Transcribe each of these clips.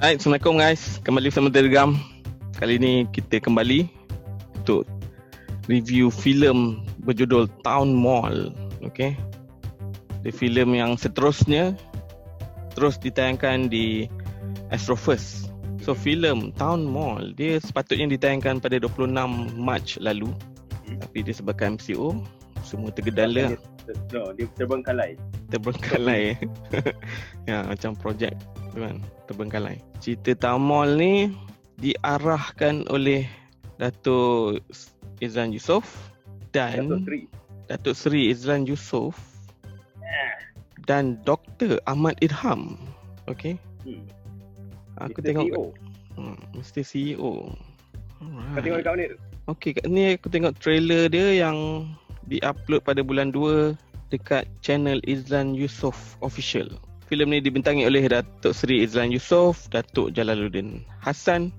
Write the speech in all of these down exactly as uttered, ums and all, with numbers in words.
Hai, Assalamualaikum guys. Kembali bersama Dergam. Kali ni kita kembali untuk review filem berjudul Town Mall. Okey. Di filem yang seterusnya terus ditayangkan di Astro First. So filem Town Mall dia sepatutnya ditayangkan pada dua puluh enam Mac lalu, tapi disebabkan M C O semua tergedala. No, dia terbengkalai. Terbengkalai. Ya, macam projek tu kan, terbengkalai. Cerita Town Mall ni diarahkan oleh Datuk Izzan Yusof dan Datuk Seri, Datuk Seri Eizlan Yusof eh. dan Doktor Ahmad Irham. Okey. Hmm. Aku Mister tengok C E O. Hmm, Mister C E O. Alright. Kau tengok dekat mana tu? Okey, kat ni aku tengok trailer dia yang di-upload pada bulan dua dekat channel Eizlan Yusof Official. Filem ni dibintangi oleh Datuk Seri Eizlan Yusof, Datuk Jalaluddin Hassan,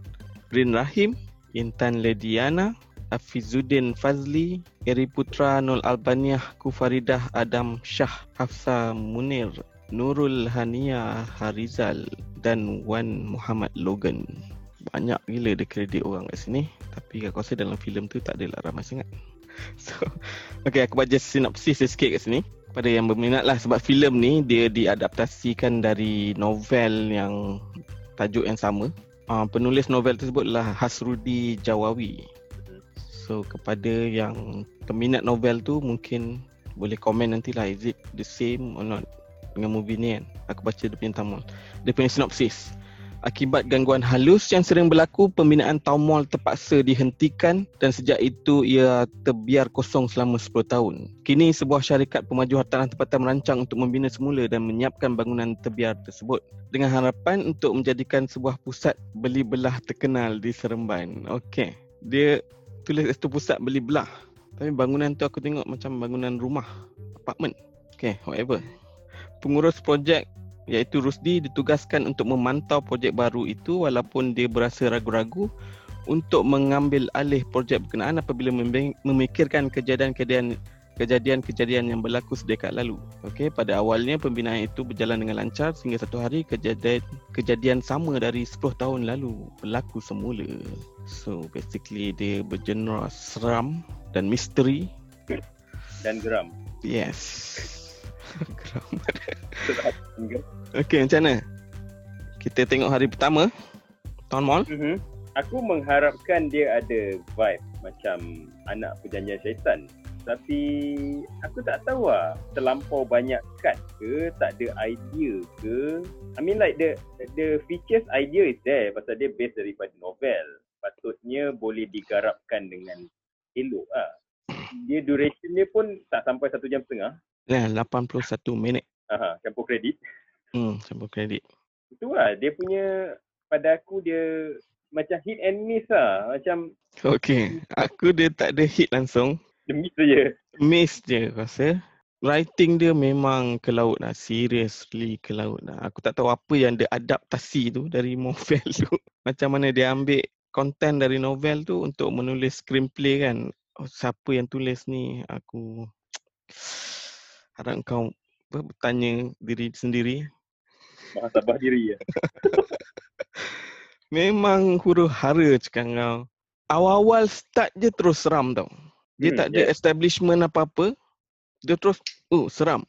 Brin Rahim, Intan Ladyana, Hafizuddin Fazli, Eri Putra, Nol Albaniah, Kufaridah, Adam Shah, Hafsa Munir, Nurul Hania Harizal dan Wan Muhammad Logan. Banyak gila dia kredit orang kat sini, tapi aku rasa dalam filem tu tak adalah ramai sangat. So, okay, aku baca sinopsis dia sikit kat sini. Pada yang berminat lah, sebab filem ni dia diadaptasikan dari novel yang tajuk yang sama. Uh, penulis novel tersebut lah Hasrudi Jawawi. So kepada yang peminat novel tu mungkin boleh komen nantilah, is it the same or not dengan movie ni kan. Aku baca dia punya Town Mall. Dia punya sinopsis. Akibat gangguan halus yang sering berlaku, pembinaan Town Mall terpaksa dihentikan dan sejak itu ia terbiar kosong selama sepuluh tahun. Kini sebuah syarikat pemaju hartanah tempatan merancang untuk membina semula dan menyiapkan bangunan terbiar tersebut dengan harapan untuk menjadikan sebuah pusat beli belah terkenal di Seremban. Okey, dia tulis itu pusat beli belah, tapi bangunan tu aku tengok macam bangunan rumah, apartment. Okey, whatever. Pengurus projek iaitu Rusdi ditugaskan untuk memantau projek baru itu walaupun dia berasa ragu-ragu untuk mengambil alih projek berkenaan apabila memikirkan kejadian-kejadian kejadian-kejadian yang berlaku sedekat lalu. Okey, pada awalnya pembinaan itu berjalan dengan lancar sehingga satu hari kejadian kejadian sama dari sepuluh tahun lalu berlaku semula. So basically dia bergenre seram dan misteri dan geram. Yes. Geram. Okay, macam mana? Kita tengok hari pertama Town Mall. uh-huh. Aku mengharapkan dia ada vibe macam Anak Perjanjian Syaitan, tapi aku tak tahu lah, terlampau banyak cut ke, tak ada idea ke. I mean like the the features idea is there, pasal dia based daripada novel, patutnya boleh digarapkan dengan elok lah. Dia duration dia pun tak sampai satu jam setengah. Ya, lapan puluh satu minit. Aha, campur kredit. Hmm, campur kredit. Itulah, dia punya, pada aku dia macam hit and miss lah. Macam... Okey, aku dia tak ada hit langsung. Dia miss je. Miss je rasa. Writing dia memang ke laut lah. Seriously ke laut lah. Aku tak tahu apa yang dia adaptasi tu dari novel tu. Macam mana dia ambil konten dari novel tu untuk menulis screenplay kan. Oh, siapa yang tulis ni? Aku... Harap kau bertanya diri sendiri. Mahatabah diri ya. Memang huru hara cakap kau. Awal-awal start je terus seram tau. Dia hmm, tak ada yeah. establishment apa-apa. Dia terus, oh seram.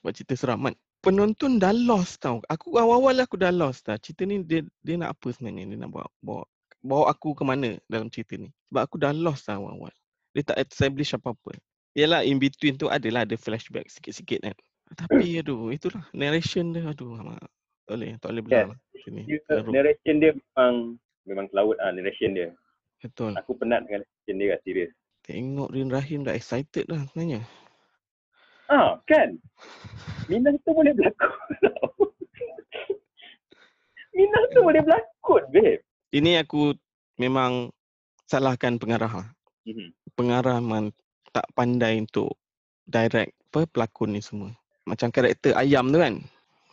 Sebab cerita seram kan. Penonton dah lost tau. Aku awal-awal aku dah lost tau. Cerita ni dia dia nak apa sebenarnya? Dia nak bawa, bawa, bawa aku ke mana dalam cerita ni? Sebab aku dah lost tau awal-awal. Dia tak establish apa-apa. Yalah, in between tu adalah ada flashback sikit-sikit kan. Tapi aduh, itulah narration dia, aduh amat. Tak boleh, tak boleh belah lah. Yes. Narration dia memang memang laut ah narration dia. Betul. Aku penat dengan narration dia, serius. Tengok Rin Rahim dah excited dah sebenarnya. Ah, kan. Minah tu boleh berlakon. Minah tu boleh berlakon, babe. Ini aku memang salahkan pengarah. Mhm. Pengarah man tak pandai untuk direct apa pelakon ni semua. Macam karakter ayam tu kan.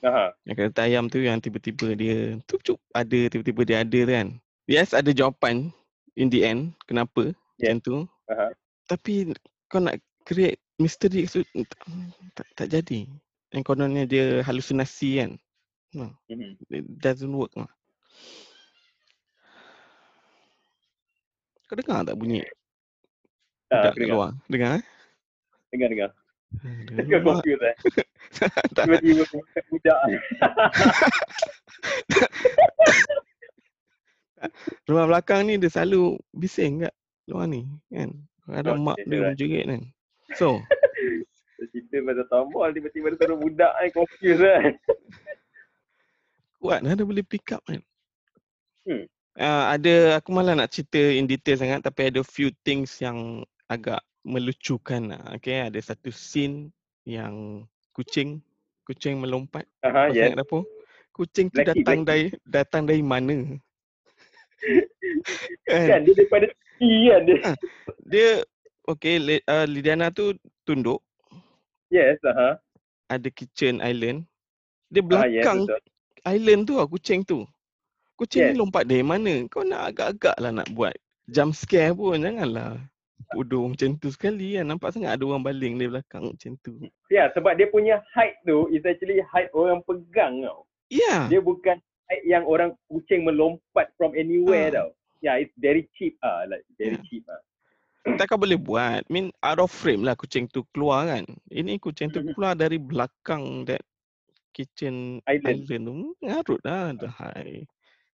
Aha. Yang karakter ayam tu yang tiba-tiba dia tup cup ada, tiba-tiba dia ada tu kan. Yes, ada jawapan in the end kenapa yeah. macam tu. Aha. Tapi kau nak create misteri tak, tak, tak jadi. Yang kononnya dia halusinasi kan. No. Mm-hmm. It doesn't work lah. Kau dengar tak bunyi? Tak, dengar. Luar. Dengar eh? Dengar, dengar. Kau confused eh? Tiba-tiba budak. Rumah belakang ni dia selalu bising kat luar ni kan? Ada oh, mak dia menjerit kan? So cerita pasal Town Mall, tiba-tiba ada seorang budak kan, confused kan? Kuat lah dia boleh pick up kan? Hmm. Uh, ada, aku malah nak cerita in detail sangat, tapi ada few things yang agak melucukan lah. Okay, ada satu scene yang kucing, kucing melompat. Aha, yeah. Dapur. Kucing tu laki, datang laki. dari datang dari mana? Kan? Kan, dia daripada tepi kan dia. Uh, dia, okay, uh, Ladyana tu tunduk. Yes, aha. Ada kitchen island. Dia belakang aha, yes, island tu lah, kucing tu. Kucing yes. ni lompat dari mana? Kau nak agak-agak lah nak buat jump scare pun, janganlah bodoh macam tu sekali kan. Nampak sangat ada orang baling dari belakang macam tu. Ya, yeah, sebab dia punya height tu is actually height orang pegang tau. Ya. Yeah. Dia bukan height yang orang kucing melompat from anywhere uh. tau. Ya, yeah, it's very cheap ah, like very yeah. cheap ah. Takkan boleh buat. I mean out of frame lah kucing tu keluar kan. Ini kucing tu keluar dari belakang that kitchen island, island tu. Ngarut lah the height.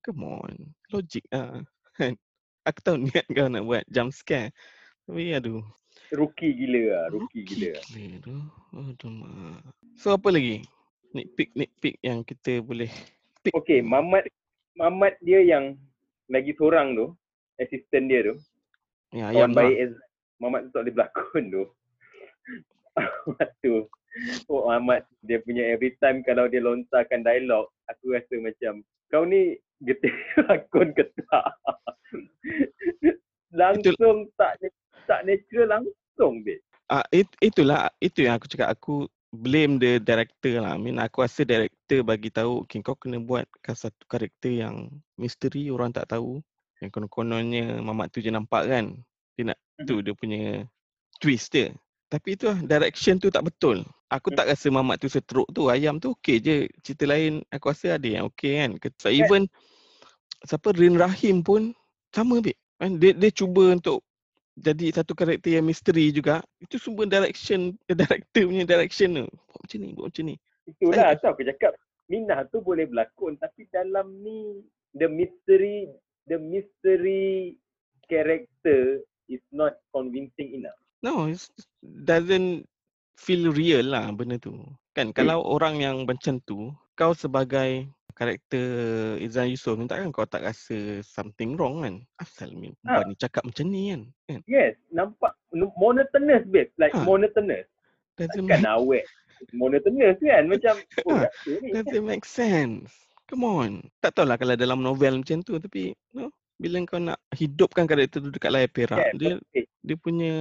Come on, logik lah kan. Aku tahu niat kau nak buat jump scare. Tapi aduh, Rookie gila lah, rookie, rookie gila gila aduh mak. So apa lagi? Nitpick-nitpick yang kita boleh pick. Okay, Mamat Mamat dia yang lagi seorang tu, assistant dia tu. Ya, ya. Baik Ezra. Mamat tu tak boleh berlakon tu. Mamat tu, oh Mamat dia punya every time kalau dia lontarkan dialog, aku rasa macam kau ni getih lakon ke tak? Langsung itulah. tak tak natural langsung babe. Ah uh, it, itulah itu yang aku cakap, aku blame the director lah. I mean aku rasa director bagi tahu, okay, kau kena buat satu karakter yang misteri, orang tak tahu. Yang konon-kononnya Mamat tu je nampak kan. Dia nak mm-hmm. tu dia punya twist dia. Tapi itulah direction tu tak betul. Aku tak rasa Mamat tu seteruk tu. Ayam tu okey je. Cerita lain aku rasa ada yang okey kan. So even siapa Brin Rahim pun sama babe. Dia, dia cuba untuk jadi satu karakter yang misteri juga. Itu semua direction, director punya direction tu. Buat macam ni, buat macam ni. Itulah tu aku cakap. Minah tu boleh berlakon tapi dalam ni the mystery, the mystery character is not convincing enough. No, it doesn't feel real lah benda tu. Kan hmm. kalau orang yang macam tu, kau sebagai karakter Izzan Yusof ni takkan kau tak rasa something wrong kan? Asal ni perempuan ha. ni cakap macam ni kan? kan? Yes, nampak monotonous babe, like ha. monotonous. Doesn't kan make... awet. Monotonous kan macam oh, ha. doesn't make sense. Come on. Tak tahulah kalau dalam novel macam tu, tapi no, bila kau nak hidupkan karakter tu dekat layar perak, yeah, dia okay. dia punya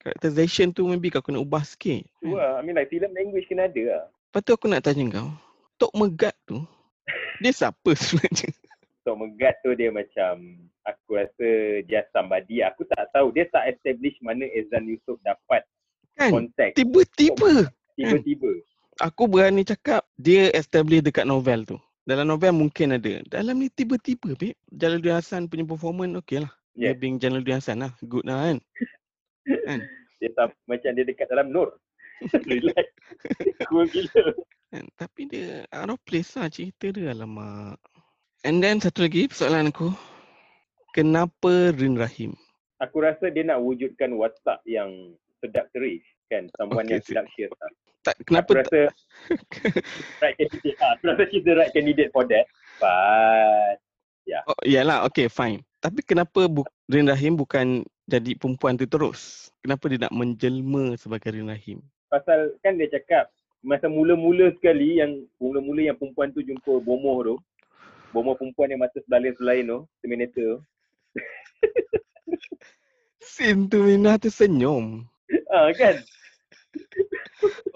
characterization tu maybe kau kena ubah sikit. Tu lah. I mean like film language kena ada lah. Lepas tu aku nak tanya kau, Tok Megat tu, dia siapa sebenarnya? Tok Megat tu dia macam, aku rasa dia somebody. Aku tak tahu. Dia tak establish mana Eizlan Yusof dapat kan? Contact. Tiba-tiba. Tiba-tiba. Kan? Aku berani cakap dia establish dekat novel tu. Dalam novel mungkin ada. Dalam ni tiba-tiba babe. Jalaluddin Hassan punya performance okey lah. Yeah. Dia being Jalaluddin Hassan lah. Good lah kan? Kan? Dia tak, macam dia dekat dalam nur. Relax. Cool gila. Kan? Tapi dia out of place lah cerita dia. Alamak. And then satu lagi persoalan aku. Kenapa Brin Rahim? Aku rasa dia nak wujudkan watak yang seductive kan. Someone okay, yang seductive lah. Tak, kenapa aku rasa right candidate lah. Aku rasa she's the right candidate for that. But yeah. Oh, iyalah. Okay fine. Tapi kenapa Brin Rahim bukan jadi perempuan tu terus? Kenapa dia nak menjelma sebagai Brin Rahim? Pasal kan dia cakap masa mula-mula sekali yang mula-mula yang perempuan tu jumpa bomoh tu, bomoh perempuan yang mata sebelah-sebelah tu, Terminator tu. Scene tu Minah tu senyum. Ah kan?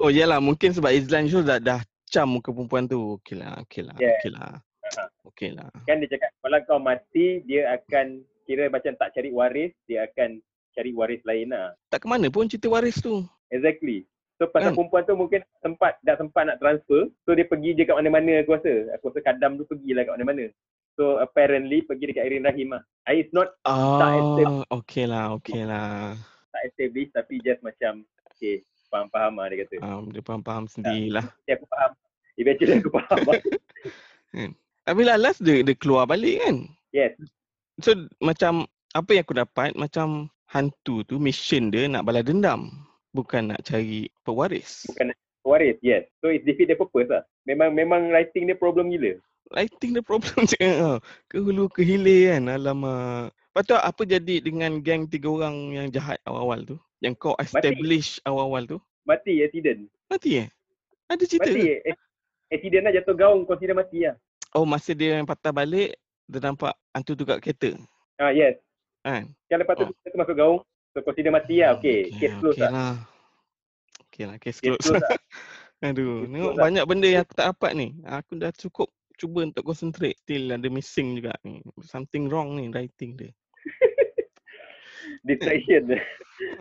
Oh iyalah, mungkin sebab Eizlan Yusof dah, dah cam muka perempuan tu. Okey lah, okey lah, yeah. okey lah. Uh-huh. Okey lah. Kan dia cakap kalau kau mati dia akan kira macam tak cari waris, dia akan cari waris lain lah. Tak ke mana pun cerita waris tu. Exactly. So pasal kan? Perempuan tu mungkin sempat, dah sempat nak transfer. So dia pergi je kat mana-mana aku rasa. Aku rasa kadam tu pergilah kat mana-mana. So apparently pergi dekat Brin Rahim lah. It's not oh, tak established. Okay lah, okay lah. Tak established tapi just macam okay, faham-faham lah dia kata. Um, dia faham-faham sendirilah. Ya, aku faham. Eventually aku faham. Tapi lah last dia, dia keluar balik kan? Yes. So macam apa yang aku dapat, macam hantu tu mission dia nak balas dendam. Bukan nak cari pewaris. Bukan nak cari pewaris, yes. So it's defeat the purpose lah. Memang memang writing dia problem gila. Lighting dia problem je. Ke hulu ke hilir kan. Alamak. Lepas tu apa jadi dengan geng tiga orang yang jahat awal-awal tu? Yang kau establish mati. Awal-awal tu? Mati, accident. Mati eh? Ada cerita mati, ke? Accident lah jatuh gaung, consider mati lah. Oh, masa dia yang patah balik, dia nampak hantu tu kat kereta? Ah, yes. Kan? Kan lepas tu, oh. tu masuk gaung, so consider mati lah. Okay, okay case close okay lah. Okay lah, case close, case close lah. Aduh, case tengok close banyak lah. Benda yang aku tak dapat ni. Aku dah cukup cuba untuk concentrate, still ada missing juga ni. Something wrong ni writing dia. Distraction dia.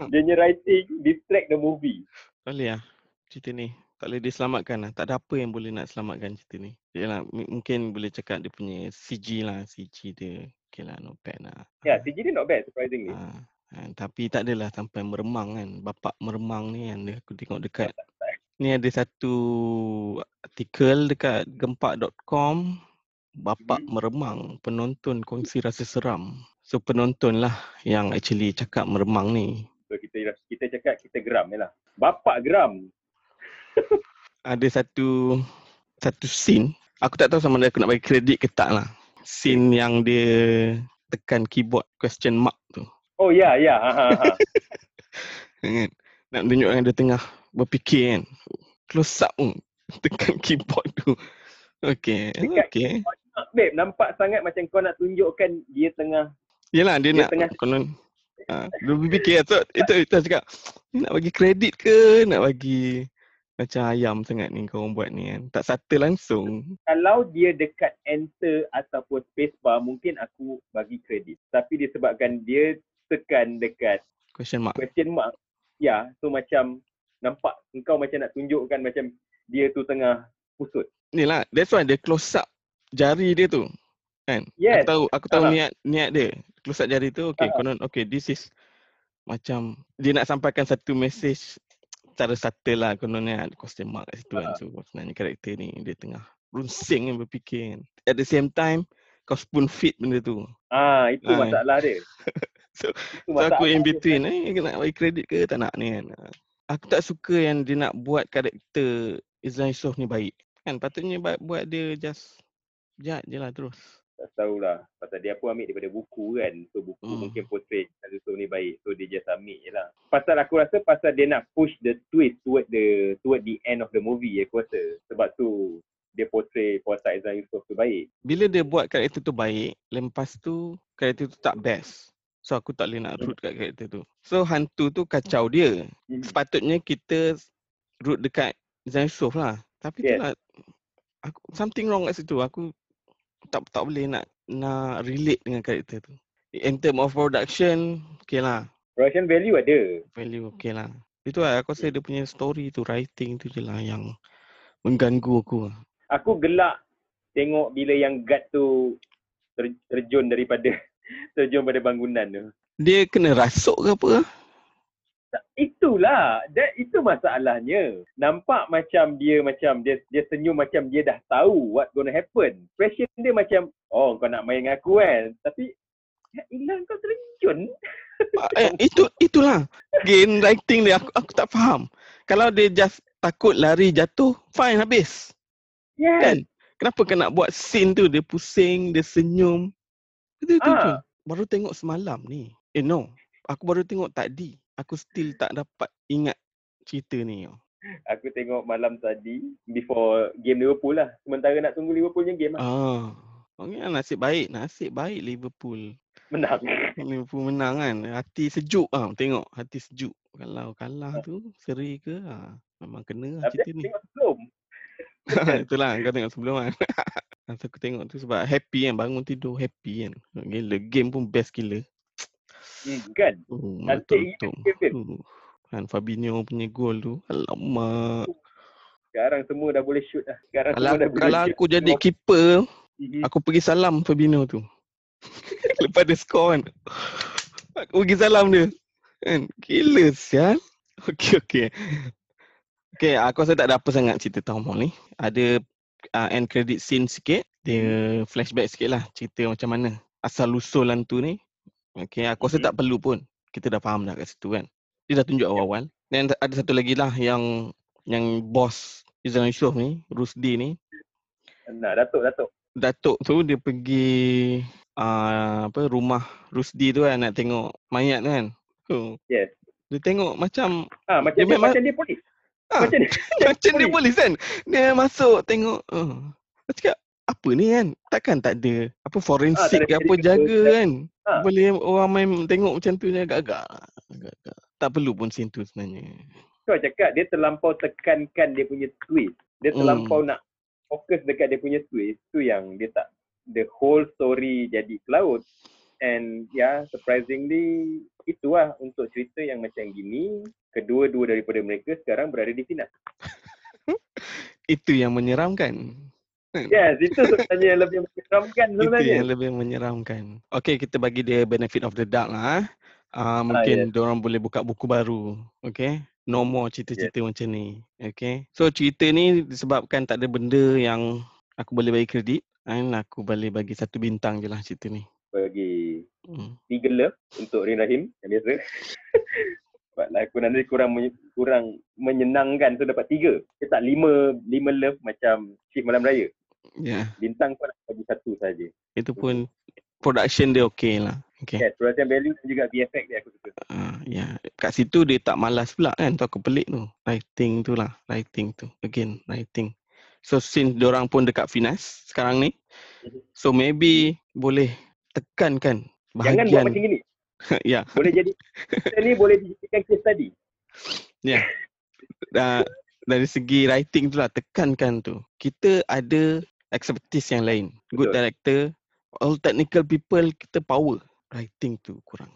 Dia punya writing distract the movie. Tak boleh lah cerita ni. Tak boleh diselamatkan lah. Tak ada apa yang boleh nak selamatkan cerita ni. Yalah, mungkin boleh cakap dia punya C G lah. C G dia okay lah, not bad lah. Ya, yeah, C G dia not bad surprisingly. Ha, ha, tapi tak adalah sampai meremang kan. Bapak meremang ni yang aku tengok dekat. Ni ada satu artikel dekat gempak dot com, bapak meremang, penonton kongsi rasa seram. So penonton lah yang actually cakap meremang ni. So kita kita cakap kita geram je lah. Bapak geram. Ada satu satu scene, aku tak tahu sama ada aku nak bagi kredit ke tak lah. Scene yang dia tekan keyboard question mark tu. Oh ya, yeah, ya. Yeah. Kan? Nak tunjukkan dia tengah berfikir kan. Close up pun. Tekan keyboard tu. Okay. Dekat okay. Babe, nampak sangat macam kau nak tunjukkan dia tengah. Yelah, dia, dia nak. Tengah... Konon, uh, dia berfikir. So, itu kita cakap. Nak bagi kredit ke? Nak bagi macam ayam sangat ni kau buat ni kan. Tak subtle langsung. Kalau dia dekat enter ataupun spacebar, mungkin aku bagi kredit. Tapi disebabkan dia tekan dekat question mark. Question mark. Ya, so macam nampak engkau macam nak tunjukkan macam dia tu tengah pusut. Inilah, that's why dia close up jari dia tu. Kan? Yes. Aku tahu, aku tahu uh-huh. niat niat dia. Close up jari tu, okay, uh-huh. konon, okay, this is macam dia nak sampaikan satu message secara subtle lah. Kononnya ada question mark kat situ uh-huh. kan. So, sebenarnya karakter ni dia tengah runsing kan berfikir kan. At the same time, kau spoon feed benda tu. Ah, itu ha, masalah dia. So, itu so masalah aku in between ni, eh, nak bagi kredit ke tak nak ni kan. Aku tak suka yang dia nak buat karakter Eizlan Yusof ni baik. Kan patutnya buat dia just jahat je lah terus. Tak tahulah. Pasal dia pun ambil daripada buku kan. So buku hmm. mungkin portray Eizlan Yusof ni baik. So dia just ambil je lah. Pasal aku rasa pasal dia nak push the twist toward the toward the end of the movie aku rasa. Sebab tu dia portray portray Eizlan Yusof tu baik. Bila dia buat karakter tu baik, lepas tu karakter tu tak best. So aku tak boleh nak root kat karakter tu. So hantu tu kacau dia. Sepatutnya kita root dekat Eizlan Yusof lah. Tapi yes. tu lah, aku, something wrong kat situ. Aku tak tak boleh nak nak relate dengan karakter tu. In term of production, okay lah. Production value ada. Value okay lah. Itu lah, aku rasa dia punya story tu, writing tu je lah yang mengganggu aku. Aku gelak tengok bila yang guard tu ter, terjun daripada terjun pada bangunan tu. Dia kena rasuk ke apa? Itulah. That, itu masalahnya. Nampak macam dia macam dia dia senyum macam dia dah tahu what gonna happen. Pressure dia macam, oh kau nak main dengan aku kan. Tapi, ya ilang kau terjun. Eh, itu itulah. Game writing dia. Aku, aku tak faham. Kalau dia just takut lari jatuh, fine habis. Yes. Kan? Kenapa kau nak buat scene tu? Dia pusing, dia senyum. Itu, itu, ah. itu. Baru tengok semalam ni. Eh no, aku baru tengok tadi. Aku still tak dapat ingat cerita ni. Aku tengok malam tadi before game Liverpool lah. Sementara nak tunggu Liverpool punya game lah. Ah. Okey, nasib baik, nasib baik Liverpool menang. Liverpool menang kan. Hati sejuk ah, tengok hati sejuk. Kalau kalah ah. tu seri ke ah, memang kena cerita ni. Tengok sebelum. Itulah kau tengok sebelum kan. Masa aku tengok tu sebab happy kan, bangun tidur happy kan. Gila, game pun best gila. Hmm, kan? Oh, betul-betul. Oh, kan Fabinho punya gol tu, alamak. Sekarang semua dah boleh shoot lah. Sekarang kalau semua dah boleh kalau shoot. Kalau aku jadi keeper, Aku pergi salam pembina tu. Lepas dia skor kan, aku pergi salam dia kan. Gila sian. Okay okay Okay aku rasa tak ada apa sangat cerita Town Mall ni. Ada uh, end credit scene sikit. Dia flashback sikit lah, cerita macam mana asal usul hantu ni. Okay aku rasa tak perlu pun, kita dah faham dah kat situ kan. Dia dah tunjuk awal-awal. Dan ada satu lagi lah yang Yang bos Izzan Yusof ni, Rusdi ni, nah, Datuk Datuk Datuk tu dia pergi uh, apa rumah Rusdi tu kan, nak tengok mayat kan. So, yes. Dia tengok macam ha, macam, dia, dia, memang, macam dia polis ha, Macam dia, macam dia polis kan. Dia masuk tengok uh, dia cakap apa ni kan. Takkan tak ada apa forensik ha, ke apa jaga kan ha. Boleh orang main tengok macam tu je, agak-agak. Tak perlu pun scene tu sebenarnya. Kau cakap dia terlampau tekankan dia punya twist. Dia terlampau hmm. nak fokus dekat dia punya twist. Tu yang dia tak, the whole story jadi cloud. And yeah, surprisingly itulah untuk cerita yang macam gini. Kedua-dua daripada mereka sekarang berada di Finas. Itu yang menyeramkan. Yes, itu sebenarnya yang lebih menyeramkan sebenarnya. Itu yang lebih menyeramkan. Okay, kita bagi dia benefit of the doubt lah. Uh, mungkin ah, yes. Diorang boleh buka buku baru. Okay, no more cerita-cerita yeah. macam ni. Okay, so cerita ni disebabkan tak ada benda yang aku boleh bagi kredit, and aku boleh bagi satu bintang je lah cerita ni. Bagi hmm. tiga love untuk Brin Rahim yang biasa. Sebablah aku nanti kurang kurang menyenangkan, so dapat tiga. Dia tak lima, lima love macam Shif Malam Raya. Yeah. Bintang pun aku bagi satu saja. Itu pun production dia okey lah. Okay. Yes, production value dan juga V F X dia aku suka. Uh, yeah. Kat situ dia tak malas pula kan, tu aku pelik tu. Writing tu lah, writing tu. Again, writing. So since diorang pun dekat Finas sekarang ni, so maybe boleh tekankan bahagian. Jangan buat macam gini. Ya. Boleh jadi, kita ni boleh dijadikan case study. Ya. Yeah. Dari segi writing tu lah, tekankan tu. Kita ada expertise yang lain. Good Betul. Director, all technical people, kita power. Writing tu kurang.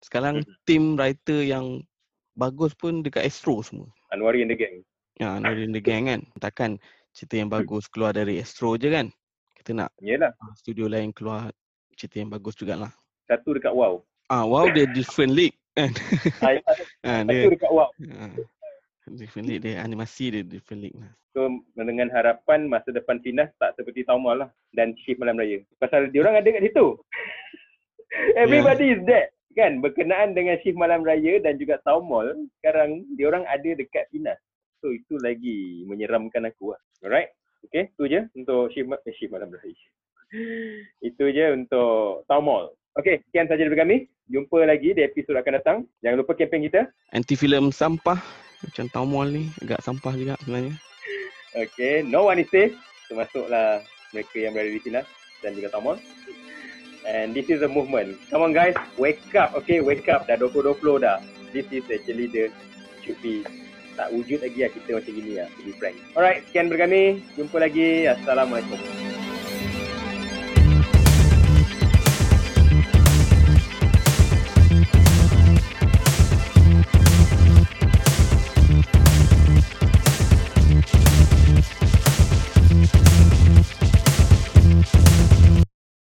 Sekarang hmm. team writer yang bagus pun dekat Astro semua. Anwar in the Gang. Ya, Anwar in the Gang kan. Takkan cerita yang bagus keluar dari Astro je kan. Kita nak Yelah. studio lain keluar cerita yang bagus jugalah. Satu dekat WOW. Ah, WOW dia different league kan. ah, dia, satu dekat WOW. Ah, different league dia, animasi dia different league lah. So dengan harapan masa depan Finas tak seperti Town Mall lah dan Shif Malam Raya. Pasal diorang ada kat situ. Everybody yeah. is dead kan. Berkenaan dengan Shif Malam Raya dan juga Town Mall, sekarang diorang ada dekat Finas. So itu lagi menyeramkan aku lah. Alright. Okay, itu je untuk Shif, eh, Shif Malam Raya. Itu je untuk Town Mall. Okay, sekian sahaja dari kami. Jumpa lagi di episod akan datang. Jangan lupa kempen kita anti-film sampah. Macam Town Mall ni agak sampah juga sebenarnya. Okay, no one is safe, termasuklah mereka yang berada di Finas dan juga Town Mall. And this is a movement. Come on guys, wake up. Okay, wake up. Dah twenty twenty dah. This is actually the should be tak wujud lagi lah kita macam gini lah. To be frank. Alright, sekian berkami. Jumpa lagi. Assalamualaikum.